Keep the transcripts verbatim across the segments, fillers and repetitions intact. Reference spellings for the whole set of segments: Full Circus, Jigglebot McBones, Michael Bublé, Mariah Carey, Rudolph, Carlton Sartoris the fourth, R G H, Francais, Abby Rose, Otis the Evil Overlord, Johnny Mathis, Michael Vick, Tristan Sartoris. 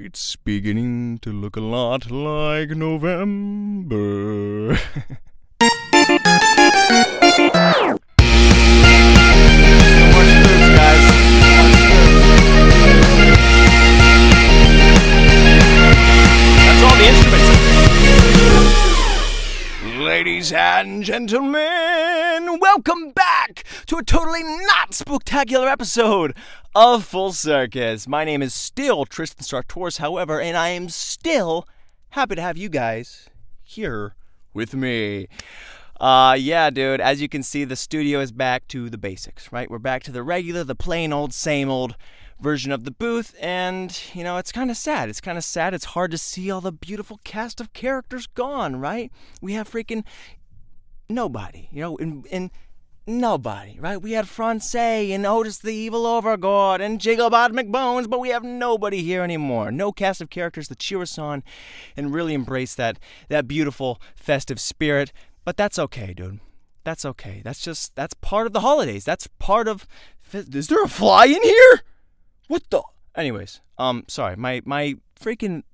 It's beginning to look a lot like November. Ladies and gentlemen, welcome back to a totally not spectacular episode of Full Circus. My name is still Tristan Sartoris, however, and I am still happy to have you guys here with me. Uh, yeah, dude, as you can see, the studio is back to the basics, right? We're back to the regular, the plain old, same old version of the booth, and, you know, it's kind of sad. It's kind of sad. It's hard to see all the beautiful cast of characters gone, right? We have freaking nobody, you know, and, and nobody, right? We had Francais and Otis the Evil Overlord and Jigglebot McBones, but we have nobody here anymore. No cast of characters to cheer us on and really embrace that, that beautiful festive spirit. But that's okay, dude. That's okay. That's just, that's part of the holidays. That's part of, is there a fly in here? What the? Anyways, um, sorry, my, my freaking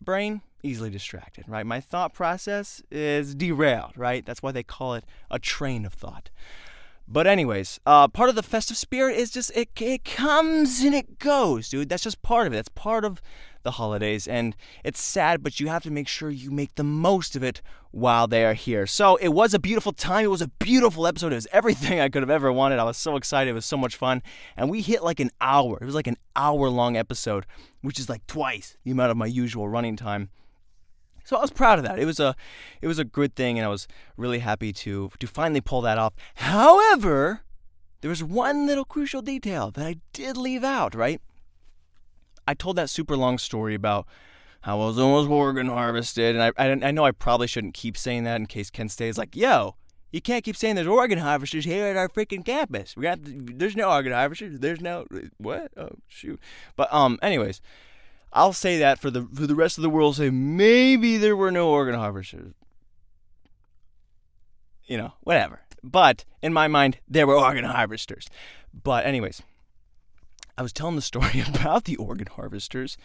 brain, easily distracted, right? My thought process is derailed, right? That's why they call it a train of thought. But anyways, uh, part of the festive spirit is just, it, it comes and it goes, dude. That's just part of it. That's part of the holidays, and it's sad, but you have to make sure you make the most of it while they are here. So it was a beautiful time. It was a beautiful episode. It was everything I could have ever wanted. I was so excited. It was so much fun, and we hit like an hour. It was like an hour-long episode, which is like twice the amount of my usual running time. So I was proud of that. It was a, it was a good thing, and I was really happy to to finally pull that off. However, there was one little crucial detail that I did leave out, right? I told that super long story about how I was almost organ harvested, and I, I I know I probably shouldn't keep saying that in case Ken stays like, yo, you can't keep saying there's organ harvesters here at our freaking campus. We got there's no organ harvesters. There's no what? Oh shoot. But um, anyways, I'll say that for the for the rest of the world. Say maybe there were no organ harvesters. You know, whatever. But in my mind, there were organ harvesters. But anyways. I was telling the story about the organ harvesters,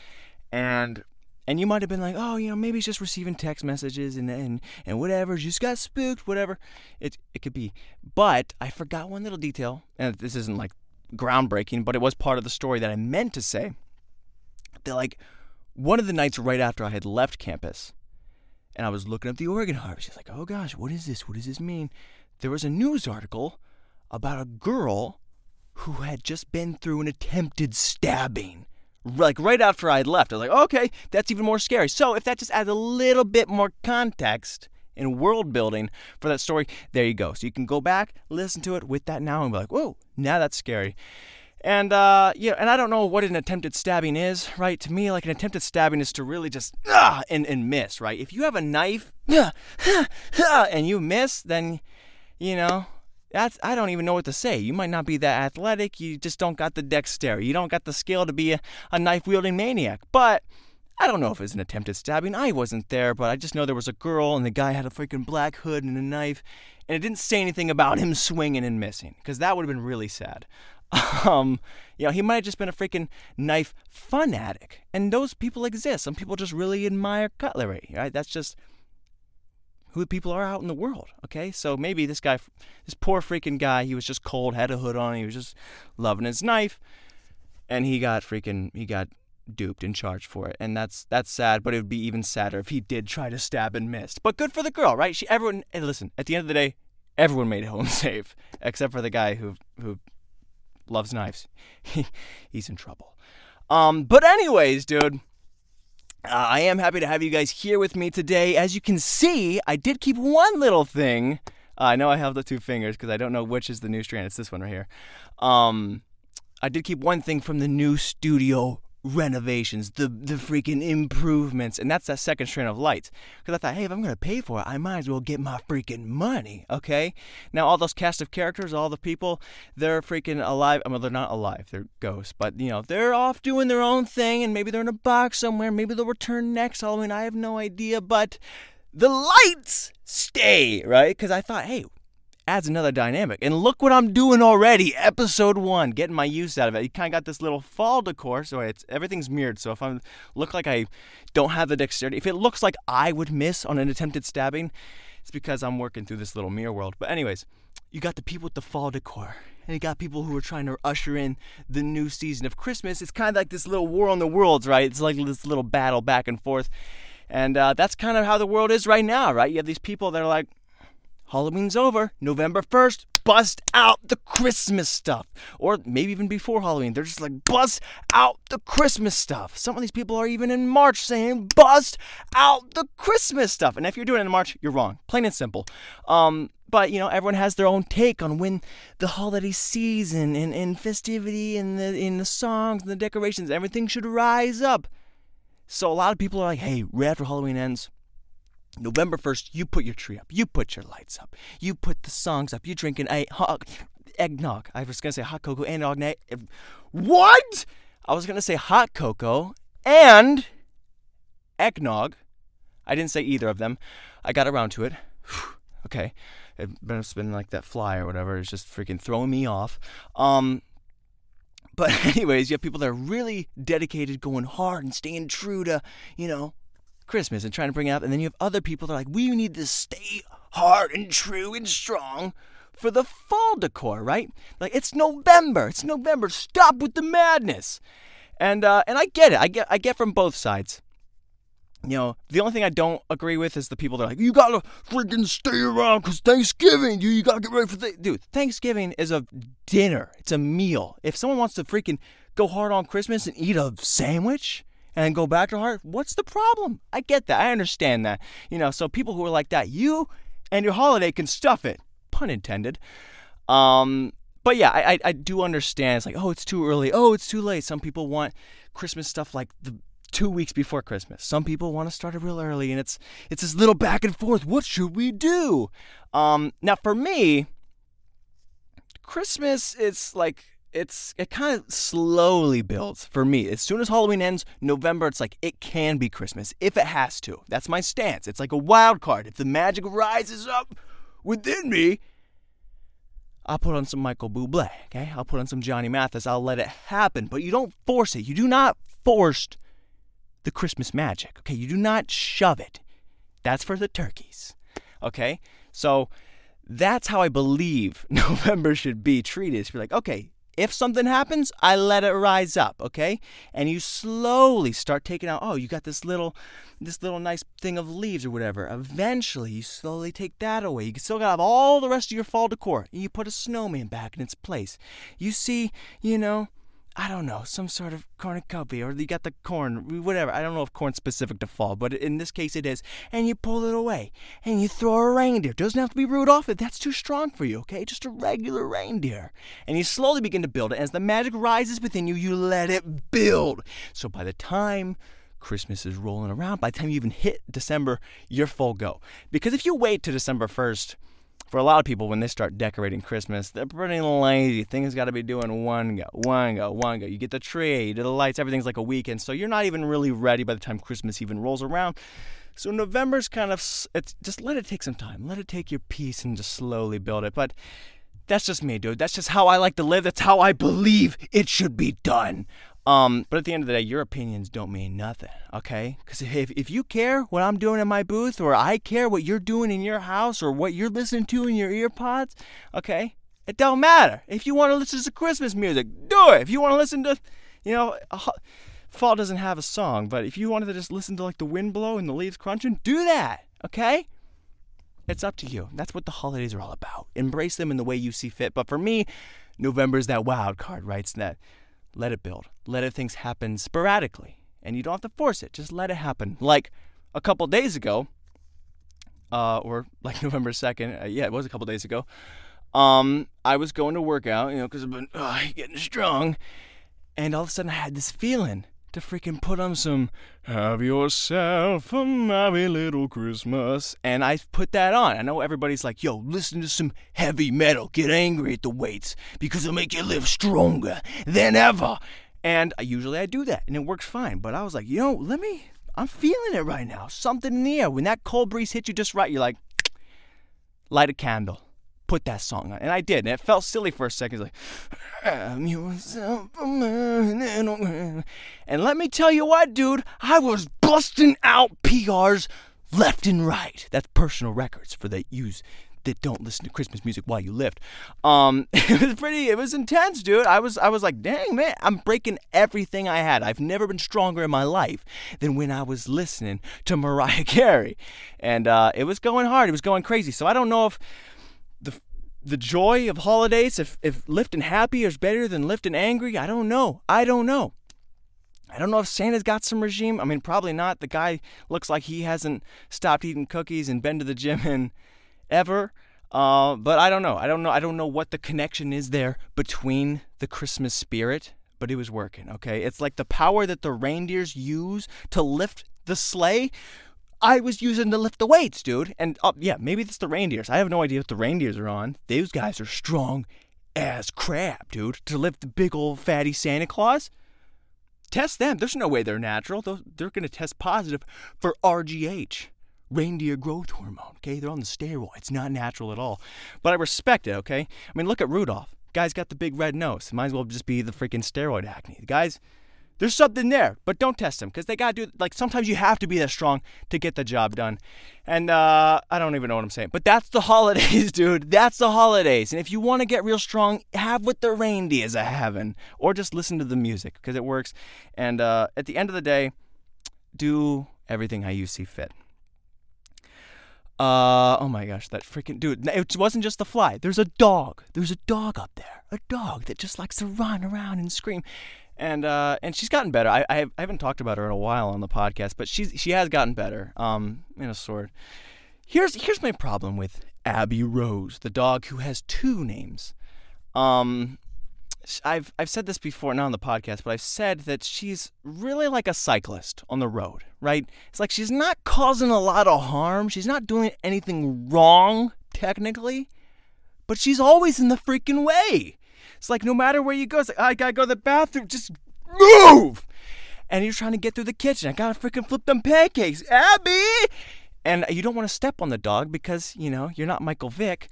and and you might have been like, oh, you know, maybe it's just receiving text messages and and, and whatever, just got spooked, whatever. It it could be. But I forgot one little detail, and this isn't like groundbreaking, but it was part of the story that I meant to say. That like one of the nights right after I had left campus, and I was looking up the organ harvest, like, oh gosh, what is this? What does this mean? There was a news article about a girl who had just been through an attempted stabbing. Like, right after I had left, I was like, okay, that's even more scary. So, if that just adds a little bit more context and world building for that story, there you go. So, you can go back, listen to it with that now, and be like, whoa, now that's scary. And, uh, yeah, and I don't know what an attempted stabbing is, right? To me, like, an attempted stabbing is to really just, ah, uh, and, and miss, right? If you have a knife, uh, uh, uh, and you miss, then, you know... That's, I don't even know what to say. You might not be that athletic. You just don't got the dexterity. You don't got the skill to be a, a knife-wielding maniac. But I don't know if it was an attempted stabbing. I wasn't there, but I just know there was a girl, and the guy had a freaking black hood and a knife. And it didn't say anything about him swinging and missing, because that would have been really sad. Um, you know, he might have just been a freaking knife fun addict. And those people exist. Some people just really admire cutlery, right? That's just... who people are out in the world, okay? So maybe this guy, this poor freaking guy, he was just cold, had a hood on, he was just loving his knife, and he got freaking, he got duped and charged for it, and that's that's sad, but it would be even sadder if he did try to stab and missed. But good for the girl, right? She, everyone, and listen, at the end of the day, everyone made it home safe, except for the guy who who loves knives. He, he's in trouble. Um, but anyways, dude, Uh, I am happy to have you guys here with me today. As you can see, I did keep one little thing. Uh, I know I have the two fingers because I don't know which is the new strand. It's this one right here. Um, I did keep one thing from the new studio renovations, the the freaking improvements, and that's that second strand of lights. Because I thought, hey, if I'm going to pay for it, I might as well get my freaking money, okay? Now, all those cast of characters, all the people, they're freaking alive. I mean, they're not alive. They're ghosts. But, you know, they're off doing their own thing, and maybe they're in a box somewhere. Maybe they'll return next Halloween. I have no idea, but the lights stay, right? Because I thought, hey, adds another dynamic. And look what I'm doing already, episode one, getting my use out of it. You kind of got this little fall decor, so it's everything's mirrored. So if I look like I don't have the dexterity, if it looks like I would miss on an attempted stabbing, it's because I'm working through this little mirror world. But anyways, you got the people with the fall decor, and you got people who are trying to usher in the new season of Christmas. It's kind of like this little war on the worlds, right? It's like this little battle back and forth. And uh, that's kind of how the world is right now, right? You have these people that are like, Halloween's over, November first, bust out the Christmas stuff. Or maybe even before Halloween, they're just like, bust out the Christmas stuff. Some of these people are even in March saying, bust out the Christmas stuff. And if you're doing it in March, you're wrong, plain and simple. Um, but, you know, everyone has their own take on when the holiday season and, and festivity and the, and the songs and the decorations, everything should rise up. So a lot of people are like, hey, right after Halloween ends, November first, you put your tree up, you put your lights up, you put the songs up, you drink an egg, eggnog. I was going to say hot cocoa and eggnog. What? I was going to say hot cocoa and eggnog. I didn't say either of them. I got around to it. Okay. It's been like that fly or whatever. It's just freaking throwing me off. Um... But anyways, you have people that are really dedicated, going hard and staying true to, you know, Christmas and trying to bring it up. And then you have other people that are like, we need to stay hard and true and strong for the fall decor, right? Like, it's November. It's November. Stop with the madness. And uh, and I get it. I get I get from both sides. You know, the only thing I don't agree with is the people that are like, you gotta freaking stay around because Thanksgiving, you, you gotta get ready for th-. Dude, Thanksgiving is a dinner. It's a meal. If someone wants to freaking go hard on Christmas and eat a sandwich and go back to heart, what's the problem? I get that. I understand that. You know, so people who are like that, you and your holiday can stuff it. Pun intended. Um... But yeah, I, I I do understand. It's like, oh, it's too early. Oh, it's too late. Some people want Christmas stuff like the two weeks before Christmas. Some people want to start it real early, and it's it's this little back and forth. What should we do? Um, now, for me, Christmas, it's like it's it kind of slowly builds for me. As soon as Halloween ends, November, it's like it can be Christmas if it has to. That's my stance. It's like a wild card. If the magic rises up within me, I'll put on some Michael Bublé, okay? I'll put on some Johnny Mathis. I'll let it happen. But you don't force it. You do not force the Christmas magic, okay? You do not shove it. That's for the turkeys, okay? So that's how I believe November should be treated. It's like, okay, if something happens, I let it rise up, okay? And you slowly start taking out, oh, you got this little this little nice thing of leaves or whatever. Eventually, you slowly take that away. You still got to have all the rest of your fall decor. You put a snowman back in its place. You see, you know, I don't know, some sort of cornucopia, or you got the corn, whatever. I don't know if corn's specific to fall, but in this case it is. And you pull it away, and you throw a reindeer. It doesn't have to be Rudolph if that's too strong for you, okay? Just a regular reindeer. And you slowly begin to build it. As the magic rises within you, you let it build. So by the time Christmas is rolling around, by the time you even hit December, you're full go. Because if you wait to December first, for a lot of people, when they start decorating Christmas, they're pretty lazy. Things got to be doing one go, one go, one go. You get the tree, you do the lights, everything's like a weekend. So you're not even really ready by the time Christmas even rolls around. So November's kind of, it's just let it take some time. Let it take your peace and just slowly build it. But that's just me, dude. That's just how I like to live. That's how I believe it should be done. Um, but at the end of the day, your opinions don't mean nothing, okay? Because if, if you care what I'm doing in my booth, or I care what you're doing in your house, or what you're listening to in your ear pods, okay, it don't matter. If you want to listen to Christmas music, do it. If you want to listen to, you know, fall doesn't have a song, but if you wanted to just listen to like the wind blow and the leaves crunching, do that, okay? It's up to you. That's what the holidays are all about. Embrace them in the way you see fit. But for me, November's that wild card, right? It's that let it build. Let it things happen sporadically. And you don't have to force it. Just let it happen. Like a couple days ago, uh, or like November second, uh, yeah, it was a couple days ago, um, I was going to work out, you know, because I've been uh, getting strong. And all of a sudden I had this feeling to freaking put on some Have Yourself a Merry Little Christmas. And I put that on. I know everybody's like, yo, listen to some heavy metal. Get angry at the weights because it'll make you live stronger than ever. And usually I do that, and it works fine. But I was like, you know, let me, I'm feeling it right now. Something in the air. When that cold breeze hits you just right, you're like, light a candle. put that song on. And I did. And it felt silly for a second. It's like, I'm yourself a man. And let me tell you what, dude, I was busting out P Rs left and right. That's personal records for the use that don't listen to Christmas music while you lift. Um, it was pretty, it was intense, dude. I was I was like, dang, man, I'm breaking everything I had. I've never been stronger in my life than when I was listening to Mariah Carey. And uh, it was going hard. It was going crazy. So I don't know if the the joy of holidays, if, if lifting happy is better than lifting angry. I don't know. I don't know. I don't know if Santa's got some regime. I mean, probably not. The guy looks like he hasn't stopped eating cookies and been to the gym and ever, uh, but I don't know. I don't know. I don't know what the connection is there between the Christmas spirit, but it was working, okay? It's like the power that the reindeers use to lift the sleigh, I was using to lift the weights, dude. And uh, yeah, maybe it's the reindeers. I have no idea what the reindeers are on. Those guys are strong as crap, dude, to lift the big old fatty Santa Claus. Test them. There's no way they're natural. They're going to test positive for R G H. Reindeer growth hormone, okay? They're on the steroid. It's not natural at all. But I respect it, okay? I mean, look at Rudolph. Guy's got the big red nose. Might as well just be the freaking steroid acne. The guys, there's something there, but don't test them because they got to do, like, sometimes you have to be that strong to get the job done. And uh, I don't even know what I'm saying. But that's the holidays, dude. That's the holidays. And if you want to get real strong, have what the reindeers are having or just listen to the music because it works. And uh, at the end of the day, do everything how you see fit. Uh, oh my gosh, that freaking dude. It wasn't just the fly. There's a dog. There's a dog up there. A dog that just likes to run around and scream. And uh, and she's gotten better. I, I, have, I haven't talked about her in a while on the podcast, but she's, she has gotten better, um, in a sort. Here's, here's my problem with Abby Rose, the dog who has two names. Um, I've, I've said this before, not on the podcast, but I've said that she's really like a cyclist on the road, right? It's like she's not causing a lot of harm. She's not doing anything wrong, technically, but she's always in the freaking way. It's like no matter where you go, it's like, I gotta go to the bathroom, just move! And you're trying to get through the kitchen. I gotta freaking flip them pancakes, Abby! And you don't want to step on the dog because, you know, you're not Michael Vick.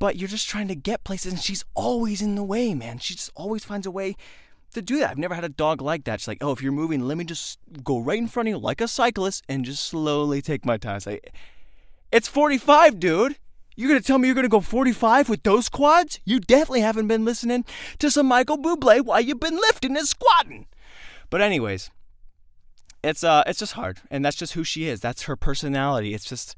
But you're just trying to get places, and she's always in the way, man. She just always finds a way to do that. I've never had a dog like that. She's like, oh, if you're moving, let me just go right in front of you like a cyclist and just slowly take my time. It's like, it's forty-five, dude. You're going to tell me you're going to go forty-five with those quads? You definitely haven't been listening to some Michael Bublé while you've been lifting and squatting. But anyways, it's uh, it's just hard, and that's just who she is. That's her personality. It's just...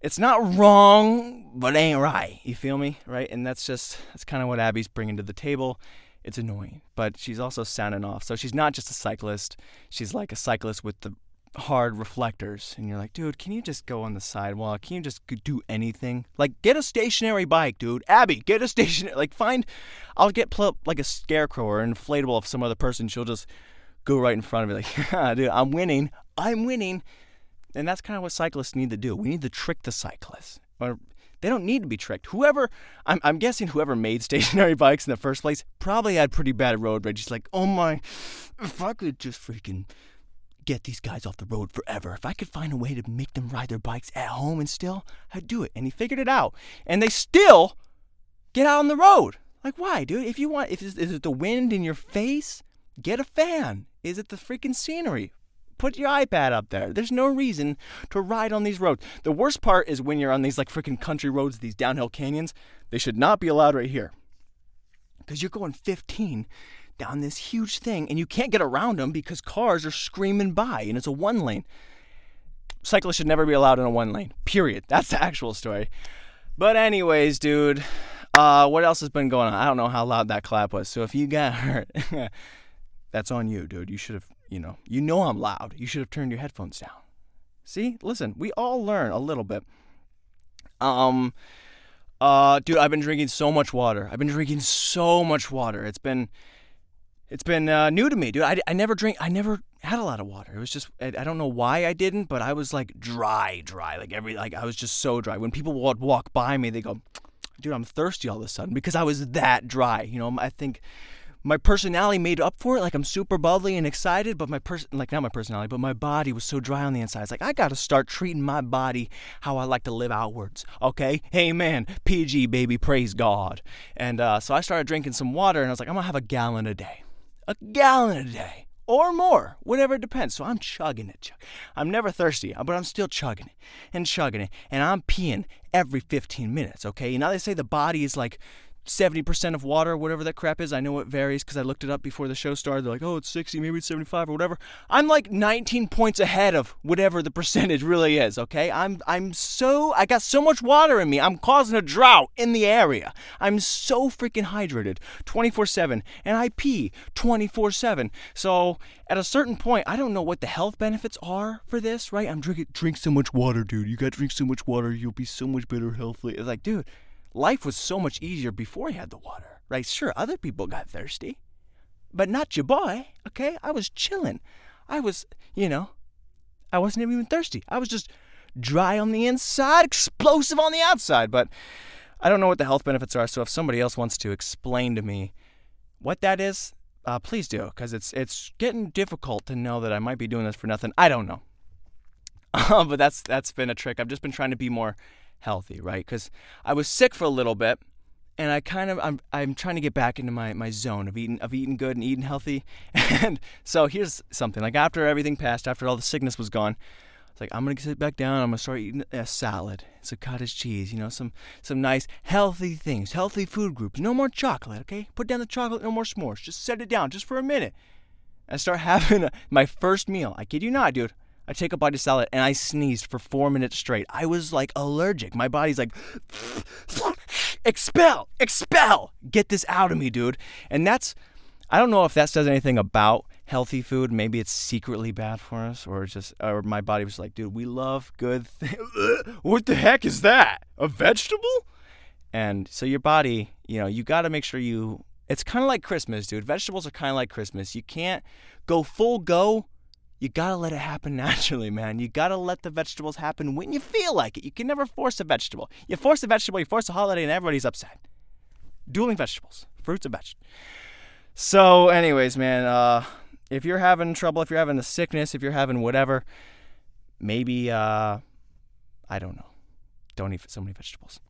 It's not wrong, but it ain't right. You feel me? Right? And that's just, that's kind of what Abby's bringing to the table. It's annoying, but she's also sounding off. So she's not just a cyclist. She's like a cyclist with the hard reflectors. And you're like, dude, can you just go on the sidewalk? Can you just do anything? Like, get a stationary bike, dude. Abby, get a stationary, like, find, I'll get pl- like a scarecrow or an inflatable of some other person. She'll just go right in front of me. Like, yeah, dude, I'm winning. I'm winning. And that's kind of what cyclists need to do. We need to trick the cyclists. Or they don't need to be tricked. Whoever, I'm, I'm guessing whoever made stationary bikes in the first place probably had pretty bad road rage. It's like, oh my, if I could just freaking get these guys off the road forever. If I could find a way to make them ride their bikes at home and still, I'd do it. And he figured it out. And they still get out on the road. Like, why, dude? If you want, if is it the wind in your face? Get a fan. Is it the freaking scenery? Put your iPad up there. There's no reason to ride on these roads. The worst part is when you're on these like freaking country roads, these downhill canyons. They should not be allowed right here. Because you're going fifteen down this huge thing and you can't get around them because cars are screaming by and it's a one lane. Cyclists should never be allowed in a one lane, period. That's the actual story. But anyways, dude, uh, what else has been going on? I don't know how loud that clap was. So if you got hurt, that's on you, dude. You should have You know, you know I'm loud. You should have turned your headphones down. See, listen, we all learn a little bit. Um, uh, dude, I've been drinking so much water. I've been drinking so much water. It's been, it's been uh, new to me, dude. I, I never drink. I never had a lot of water. It was just, I, I don't know why I didn't, but I was like dry, dry. Like every, like I was just so dry. When people would walk by me, they go, "Dude, I'm thirsty all of a sudden," because I was that dry. You know, I think my personality made up for it. Like, I'm super bubbly and excited, but my person, like not my personality, but my body was so dry on the inside. It's like, I got to start treating my body how I like to live outwards. Okay. Amen. P G, baby. Praise God. And uh, so I started drinking some water, and I was like, I'm going to have a gallon a day, a gallon a day or more, whatever it depends. So I'm chugging it. I'm never thirsty, but I'm still chugging it and chugging it. And I'm peeing every fifteen minutes. Okay. And now they say the body is like seventy percent of water, whatever that crap is. I know it varies because I looked it up before the show started. They're like, oh, it's sixty, maybe it's seventy-five or whatever. I'm like nineteen points ahead of whatever the percentage really is, okay? I'm I'm so, I got so much water in me. I'm causing a drought in the area. I'm so freaking hydrated twenty-four seven, and I pee twenty-four seven. So at a certain point, I don't know what the health benefits are for this, right? I'm drinking, drink so much water, dude. You got to drink so much water. You'll be so much better healthily. It's like, dude, life was so much easier before he had the water, right? Sure, other people got thirsty, but not your boy, okay? I was chilling. I was, you know, I wasn't even thirsty. I was just dry on the inside, explosive on the outside. But I don't know what the health benefits are, so if somebody else wants to explain to me what that is, uh, please do, because it's, it's getting difficult to know that I might be doing this for nothing. I don't know. But that's that's been a trick. I've just been trying to be more healthy, right? Because I was sick for a little bit, and I kind of I'm I'm trying to get back into my, my zone of eating of eating good and eating healthy. And so here's something, like after everything passed, after all the sickness was gone, it's like, I'm gonna sit back down. I'm gonna start eating a salad, some cottage cheese, you know, some some nice healthy things, healthy food groups. No more chocolate, okay? Put down the chocolate. No more s'mores. Just set it down, just for a minute. I start having a, my first meal. I kid you not, dude. I take a bite of salad, and I sneezed for four minutes straight. I was, like, allergic. My body's like, expel, expel, get this out of me, dude. And that's, I don't know if that says anything about healthy food. Maybe it's secretly bad for us, or just, or my body was like, dude, we love good things. What the heck is that? A vegetable? And so your body, you know, you got to make sure you, it's kind of like Christmas, dude. Vegetables are kind of like Christmas. You can't go full go. You gotta let it happen naturally, man. You gotta let the vegetables happen when you feel like it. You can never force a vegetable. You force a vegetable, you force a holiday, and everybody's upset. Dueling vegetables, fruits and vegetables. So anyways, man, uh, if you're having trouble, if you're having a sickness, if you're having whatever, maybe, uh, I don't know. Don't eat so many vegetables.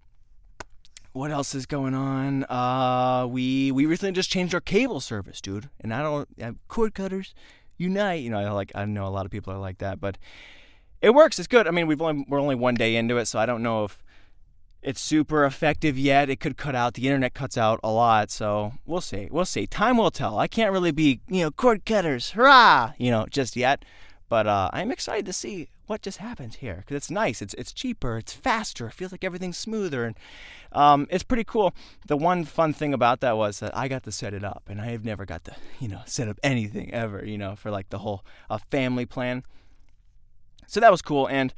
What else is going on? Uh, we, we recently just changed our cable service, dude. And I don't, I have cord cutters. Unite, you know, like I know a lot of people are like that, but it works. It's good. I mean, we've only we're only one day into it, so I don't know if it's super effective yet. It could cut out. The internet cuts out a lot, so we'll see. We'll see. Time will tell. I can't really be, you know, cord cutters, hurrah, you know, just yet. But uh, I'm excited to see what just happens here, because it's nice. It's it's cheaper. It's faster. It feels like everything's smoother, and um, it's pretty cool. The one fun thing about that was that I got to set it up, and I have never got to, you know, set up anything ever, you know, for like the whole uh, family plan. So that was cool, and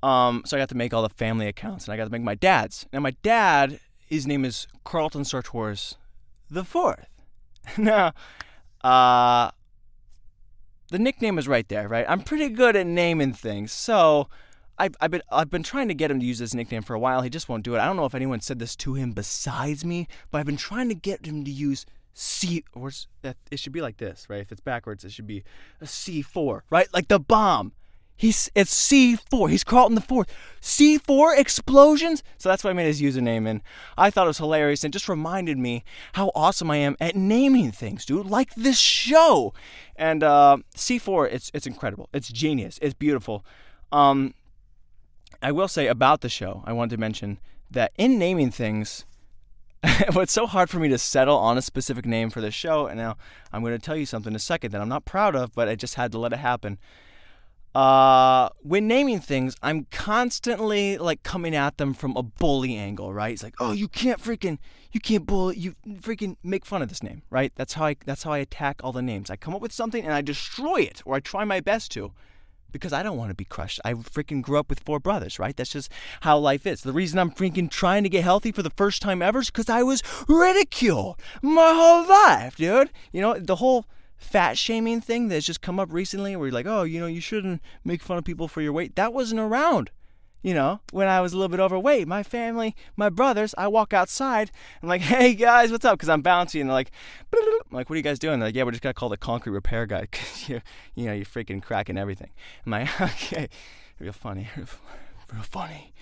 um, so I got to make all the family accounts, and I got to make my dad's. Now my dad, his name is Carlton Sartoris the fourth. Now, uh. The nickname is right there, right? I'm pretty good at naming things, so I've, I've been I've been trying to get him to use this nickname for a while. He just won't do it. I don't know if anyone said this to him besides me, but I've been trying to get him to use C. Or that it should be like this, right? If it's backwards, it should be a C four, right? Like the bomb. He's it's C four. He's Carlton the fourth. C four explosions. So that's what I made his username, and I thought it was hilarious, and just reminded me how awesome I am at naming things, dude. Like this show. And uh, C four, it's it's incredible. It's genius. It's beautiful. Um, I will say about the show, I wanted to mention that in naming things, it's so hard for me to settle on a specific name for the show. And now I'm going to tell you something in a second that I'm not proud of, but I just had to let it happen. Uh, when naming things, I'm constantly like coming at them from a bully angle, right? It's like, oh, you can't freaking, you can't bully, you freaking make fun of this name, right? That's how I, that's how I attack all the names. I come up with something and I destroy it, or I try my best to, because I don't want to be crushed. I freaking grew up with four brothers, right? That's just how life is. The reason I'm freaking trying to get healthy for the first time ever is because I was ridiculed my whole life, dude. You know, the whole fat shaming thing that's just come up recently, where you're like, oh, you know, you shouldn't make fun of people for your weight. That wasn't around you know, when I was a little bit overweight, my family, my brothers, I walk outside, I'm like, hey guys, what's up? Because I'm bouncy, and they're like, I'm like, what are you guys doing? They're like, yeah, we just got to call the concrete repair guy because you, you know, you're freaking cracking everything. I'm like, okay, real funny, real, real funny.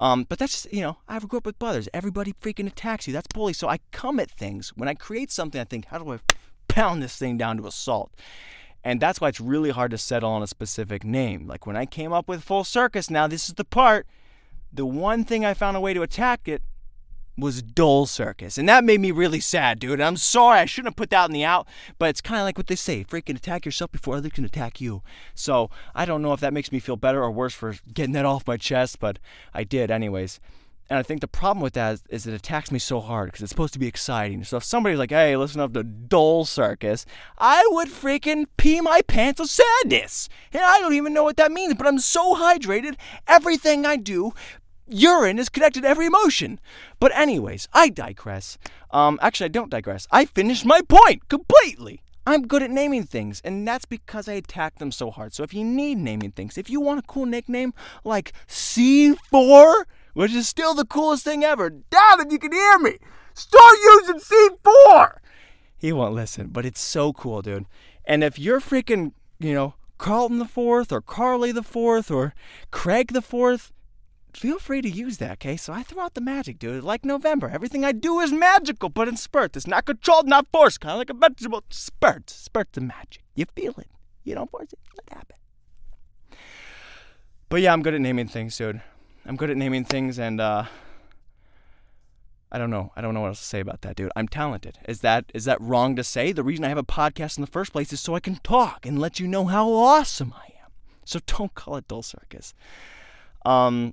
Um, but that's just, you know, I grew up with brothers. Everybody freaking attacks you. That's bully. So I come at things. When I create something, I think, how do I pound this thing down to a salt? And that's why it's really hard to settle on a specific name. Like when I came up with Full Circus, now this is the part, the one thing I found a way to attack it was Dull Circus. And that made me really sad, dude. And I'm sorry, I shouldn't have put that in the out, but it's kind of like what they say, freaking attack yourself before others can attack you. So I don't know if that makes me feel better or worse for getting that off my chest, but I did anyways. And I think the problem with that is, is it attacks me so hard because it's supposed to be exciting. So if somebody's like, hey, listen up to Dull Circus, I would freaking pee my pants of sadness. And I don't even know what that means, but I'm so hydrated, everything I do, urine is connected to every emotion. But anyways, I digress. Um, actually, I don't digress. I finished my point completely. I'm good at naming things, and that's because I attack them so hard. So if you need naming things, if you want a cool nickname like C four... which is still the coolest thing ever. Damn it, you can hear me. Start using C four. He won't listen, but it's so cool, dude. And if you're freaking, you know, Carlton the fourth or Carly the fourth or Craig the fourth, feel free to use that, okay? So I throw out the magic, dude. Like November, everything I do is magical, but in spurts. It's not controlled, not forced. Kind of like a vegetable. Spurts. Spurts of magic. You feel it. You don't force it. Let it happen. But yeah, I'm good at naming things, dude. I'm good at naming things, and uh, I don't know. I don't know what else to say about that, dude. I'm talented. Is that is that wrong to say? The reason I have a podcast in the first place is so I can talk and let you know how awesome I am. So don't call it Dull Circus. Um,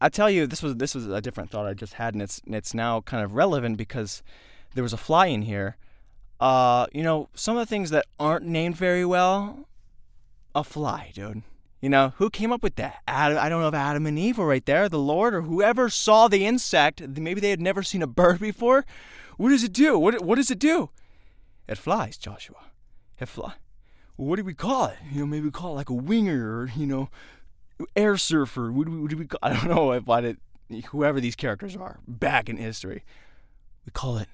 I tell you, this was this was a different thought I just had, and it's and it's now kind of relevant because there was a fly in here. Uh, you know, some of the things that aren't named very well, a fly, dude. You know, who came up with that? Adam, I don't know if Adam and Eve were right there, the Lord, or whoever saw the insect. Maybe they had never seen a bird before. What does it do? What What does it do? It flies, Joshua. It flies. What do we call it? You know, maybe we call it like a winger or, you know, air surfer. What do we, what do we call I don't know if I did, whoever these characters are back in history. We call it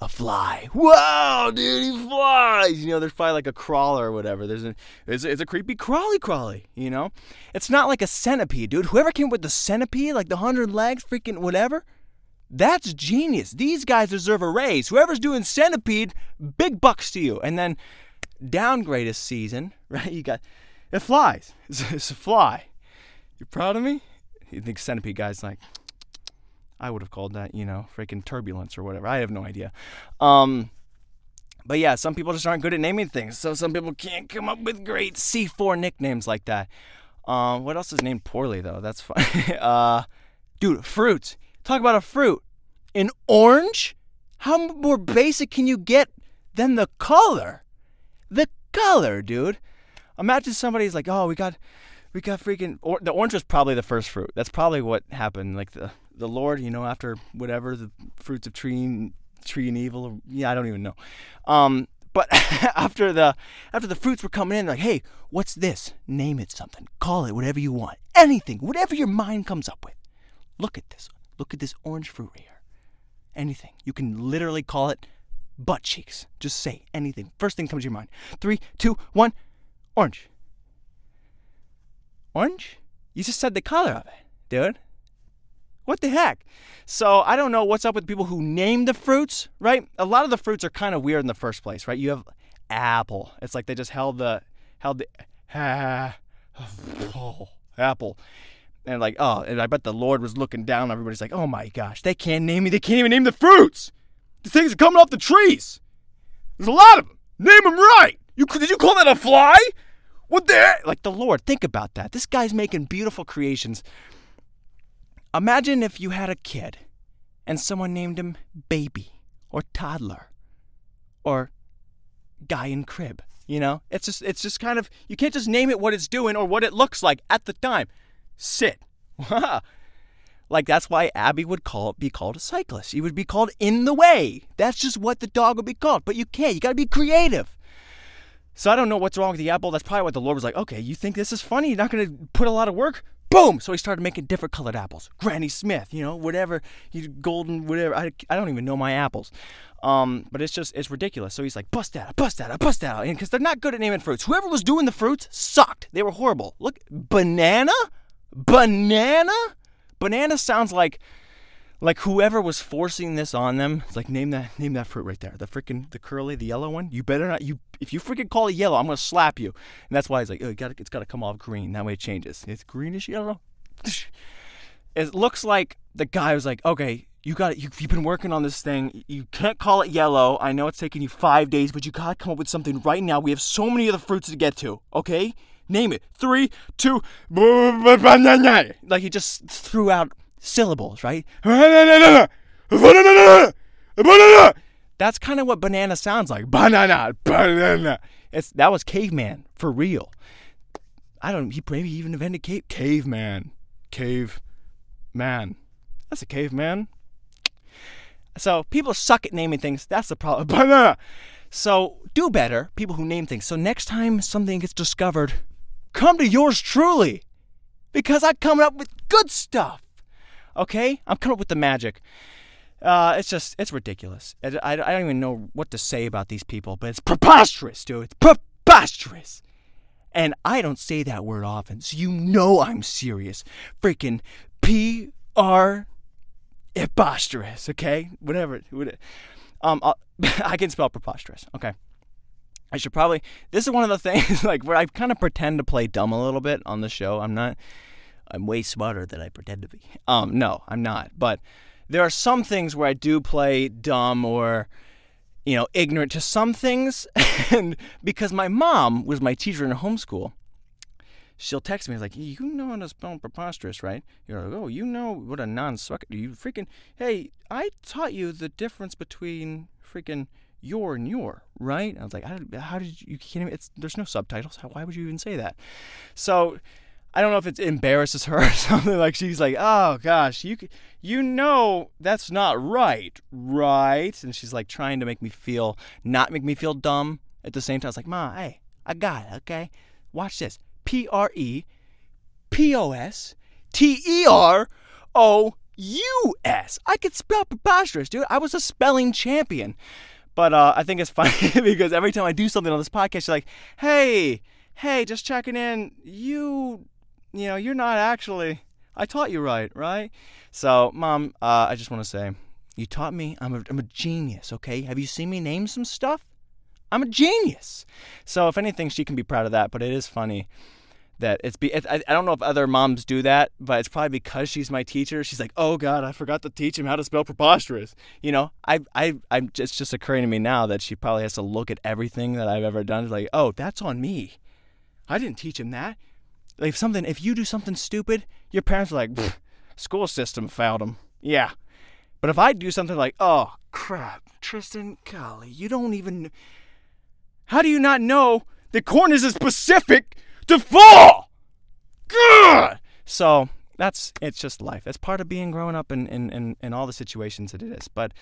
a fly. Wow, dude, he flies. You know, there's probably like a crawler or whatever. There's a, it's, it's a creepy crawly crawly, you know? It's not like a centipede, dude. Whoever came with the centipede, like the hundred legs, freaking whatever, that's genius. These guys deserve a raise. Whoever's doing centipede, big bucks to you. And then downgrade a season, right? You got, it flies. It's, it's a fly. You proud of me? You think centipede guy's like, I would have called that, you know, freaking turbulence or whatever. I have no idea. Um, but yeah, some people just aren't good at naming things. So some people can't come up with great C four nicknames like that. Uh, what else is named poorly, though? That's fine. uh, dude, fruits. Talk about a fruit. An orange? How more basic can you get than the color? The color, dude. Imagine somebody's like, oh, we got... We got freaking, or, the orange was probably the first fruit. That's probably what happened. Like the, the Lord, you know, after whatever, the fruits of tree and, tree and evil. Or, yeah, I don't even know. Um, but after the after the fruits were coming in, like, hey, what's this? Name it something. Call it whatever you want. Anything. Whatever your mind comes up with. Look at this. Look at this orange fruit right here. Anything. You can literally call it butt cheeks. Just say anything. First thing comes to your mind. Three, two, one, orange. Orange? You just said the color of it, dude. What the heck? So I don't know what's up with people who name the fruits, right? A lot of the fruits are kind of weird in the first place, right? You have apple. It's like they just held the held the ah, oh, apple, and like oh, and I bet the Lord was looking down. Everybody's like, oh my gosh, they can't name me. They can't even name the fruits. The things are coming off the trees. There's a lot of them. Name them right. You did you call that a fly? What the? Like the Lord, think about that. This guy's making beautiful creations. Imagine if you had a kid and someone named him baby or toddler or guy in crib, you know? It's just it's just kind of, you can't just name it what it's doing or what it looks like at the time. Sit. Like that's why Abby would call it, be called a cyclist. He would be called in the way. That's just what the dog would be called. But you can't. You got to be creative. So I don't know what's wrong with the apple. That's probably what the Lord was like, okay, you think this is funny? You're not going to put a lot of work? Boom! So he started making different colored apples. Granny Smith, you know, whatever, you golden, whatever. I, I don't even know my apples. Um, but it's just, it's ridiculous. So he's like, bust that out, bust that out, bust that out. Because they're not good at naming fruits. Whoever was doing the fruits sucked. They were horrible. Look, banana? Banana? Banana sounds like, like whoever was forcing this on them. It's like, name that, name that fruit right there. The freaking, the curly, the yellow one. You better not, you, if you freaking call it yellow, I'm going to slap you. And that's why he's like, oh, you gotta, it's got to come off green. That way it changes. It's greenish yellow. It looks like the guy was like, okay, you got it. You, you've been working on this thing. You can't call it yellow. I know it's taking you five days, but you got to come up with something right now. We have so many other fruits to get to. Okay? Name it. Three, two, banana. Like he just threw out syllables, right? That's kind of what banana sounds like. Banana, banana. It's that was caveman for real. I don't. He maybe even invented cave caveman, cave man. That's a caveman. So people suck at naming things. That's the problem. Banana. So do better, people who name things. So next time something gets discovered, come to yours truly, because I'm coming up with good stuff. Okay? I'm coming up with the magic. Uh, it's just, it's ridiculous. I, I, I don't even know what to say about these people, but it's preposterous, dude. It's preposterous. And I don't say that word often, so you know I'm serious. Freaking P R preposterous, okay? Whatever. Um, I'll, I can spell preposterous, okay? I should probably, this is one of the things, like, where I kind of pretend to play dumb a little bit on the show. I'm not... I'm way smarter than I pretend to be. Um, no, I'm not. But there are some things where I do play dumb or, you know, ignorant to some things. And because my mom was my teacher in homeschool, she'll text me. It's like, you know how to spell preposterous, right? You're like, oh, you know what a non-sequitur. You freaking, hey, I taught you the difference between freaking your and your, right? I was like, I, how did you, you can't even, it's, there's no subtitles. How, why would you even say that? So I don't know if it embarrasses her or something. Like she's like, oh gosh, you you know that's not right, right? And she's like trying to make me feel, not make me feel dumb. At the same time, I was like, Ma, hey, I got it, okay? Watch this. P R E P O S T E R O U S. I could spell preposterous, dude. I was a spelling champion. But uh, I think it's funny because every time I do something on this podcast, she's like, hey, hey, just checking in, you... You know, you're not actually, I taught you right, right? So, Mom, uh, I just want to say, you taught me, I'm a, I'm a genius, okay? Have you seen me name some stuff? I'm a genius. So, if anything, she can be proud of that, but it is funny that it's, be, it, I, I don't know if other moms do that, but it's probably because she's my teacher. She's like, oh, God, I forgot to teach him how to spell preposterous. You know, I, I, I'm just, it's just occurring to me now that she probably has to look at everything that I've ever done. It's like, oh, that's on me. I didn't teach him that. If something, if you do something stupid, your parents are like, school system failed him. Yeah. But if I do something like, oh, crap, Tristan, golly, you don't even, how do you not know that corn is as specific to fall? Gah! So that's, it's just life. That's part of being grown up in, in, in, in all the situations that it is. But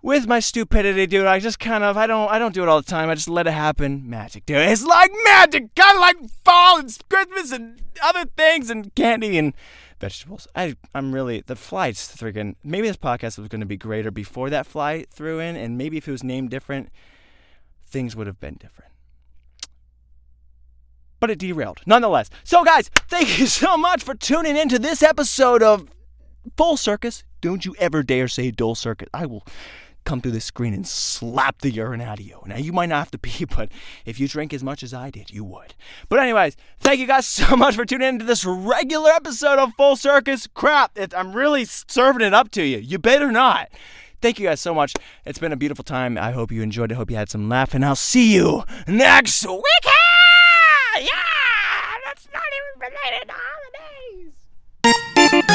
with my stupidity, dude, I just kind of, I don't, I don't do it all the time. I just let it happen. Magic, dude. It's like magic, kind of like fall and Christmas and other things and candy and vegetables. I, I'm really, the flies freaking, maybe this podcast was going to be greater before that fly threw in, and maybe if it was named different, things would have been different. But it derailed, nonetheless. So, guys, thank you so much for tuning into this episode of Full Circus. Don't you ever dare say Dull Circus. I will come through this screen and slap the urine out of you. Now, you might not have to pee, but if you drink as much as I did, you would. But anyways, thank you guys so much for tuning in to this regular episode of Full Circus. Crap, it, I'm really serving it up to you. You better not. Thank you guys so much. It's been a beautiful time. I hope you enjoyed it. I hope you had some laugh, and I'll see you next weekend. Yeah, that's not even related to holidays.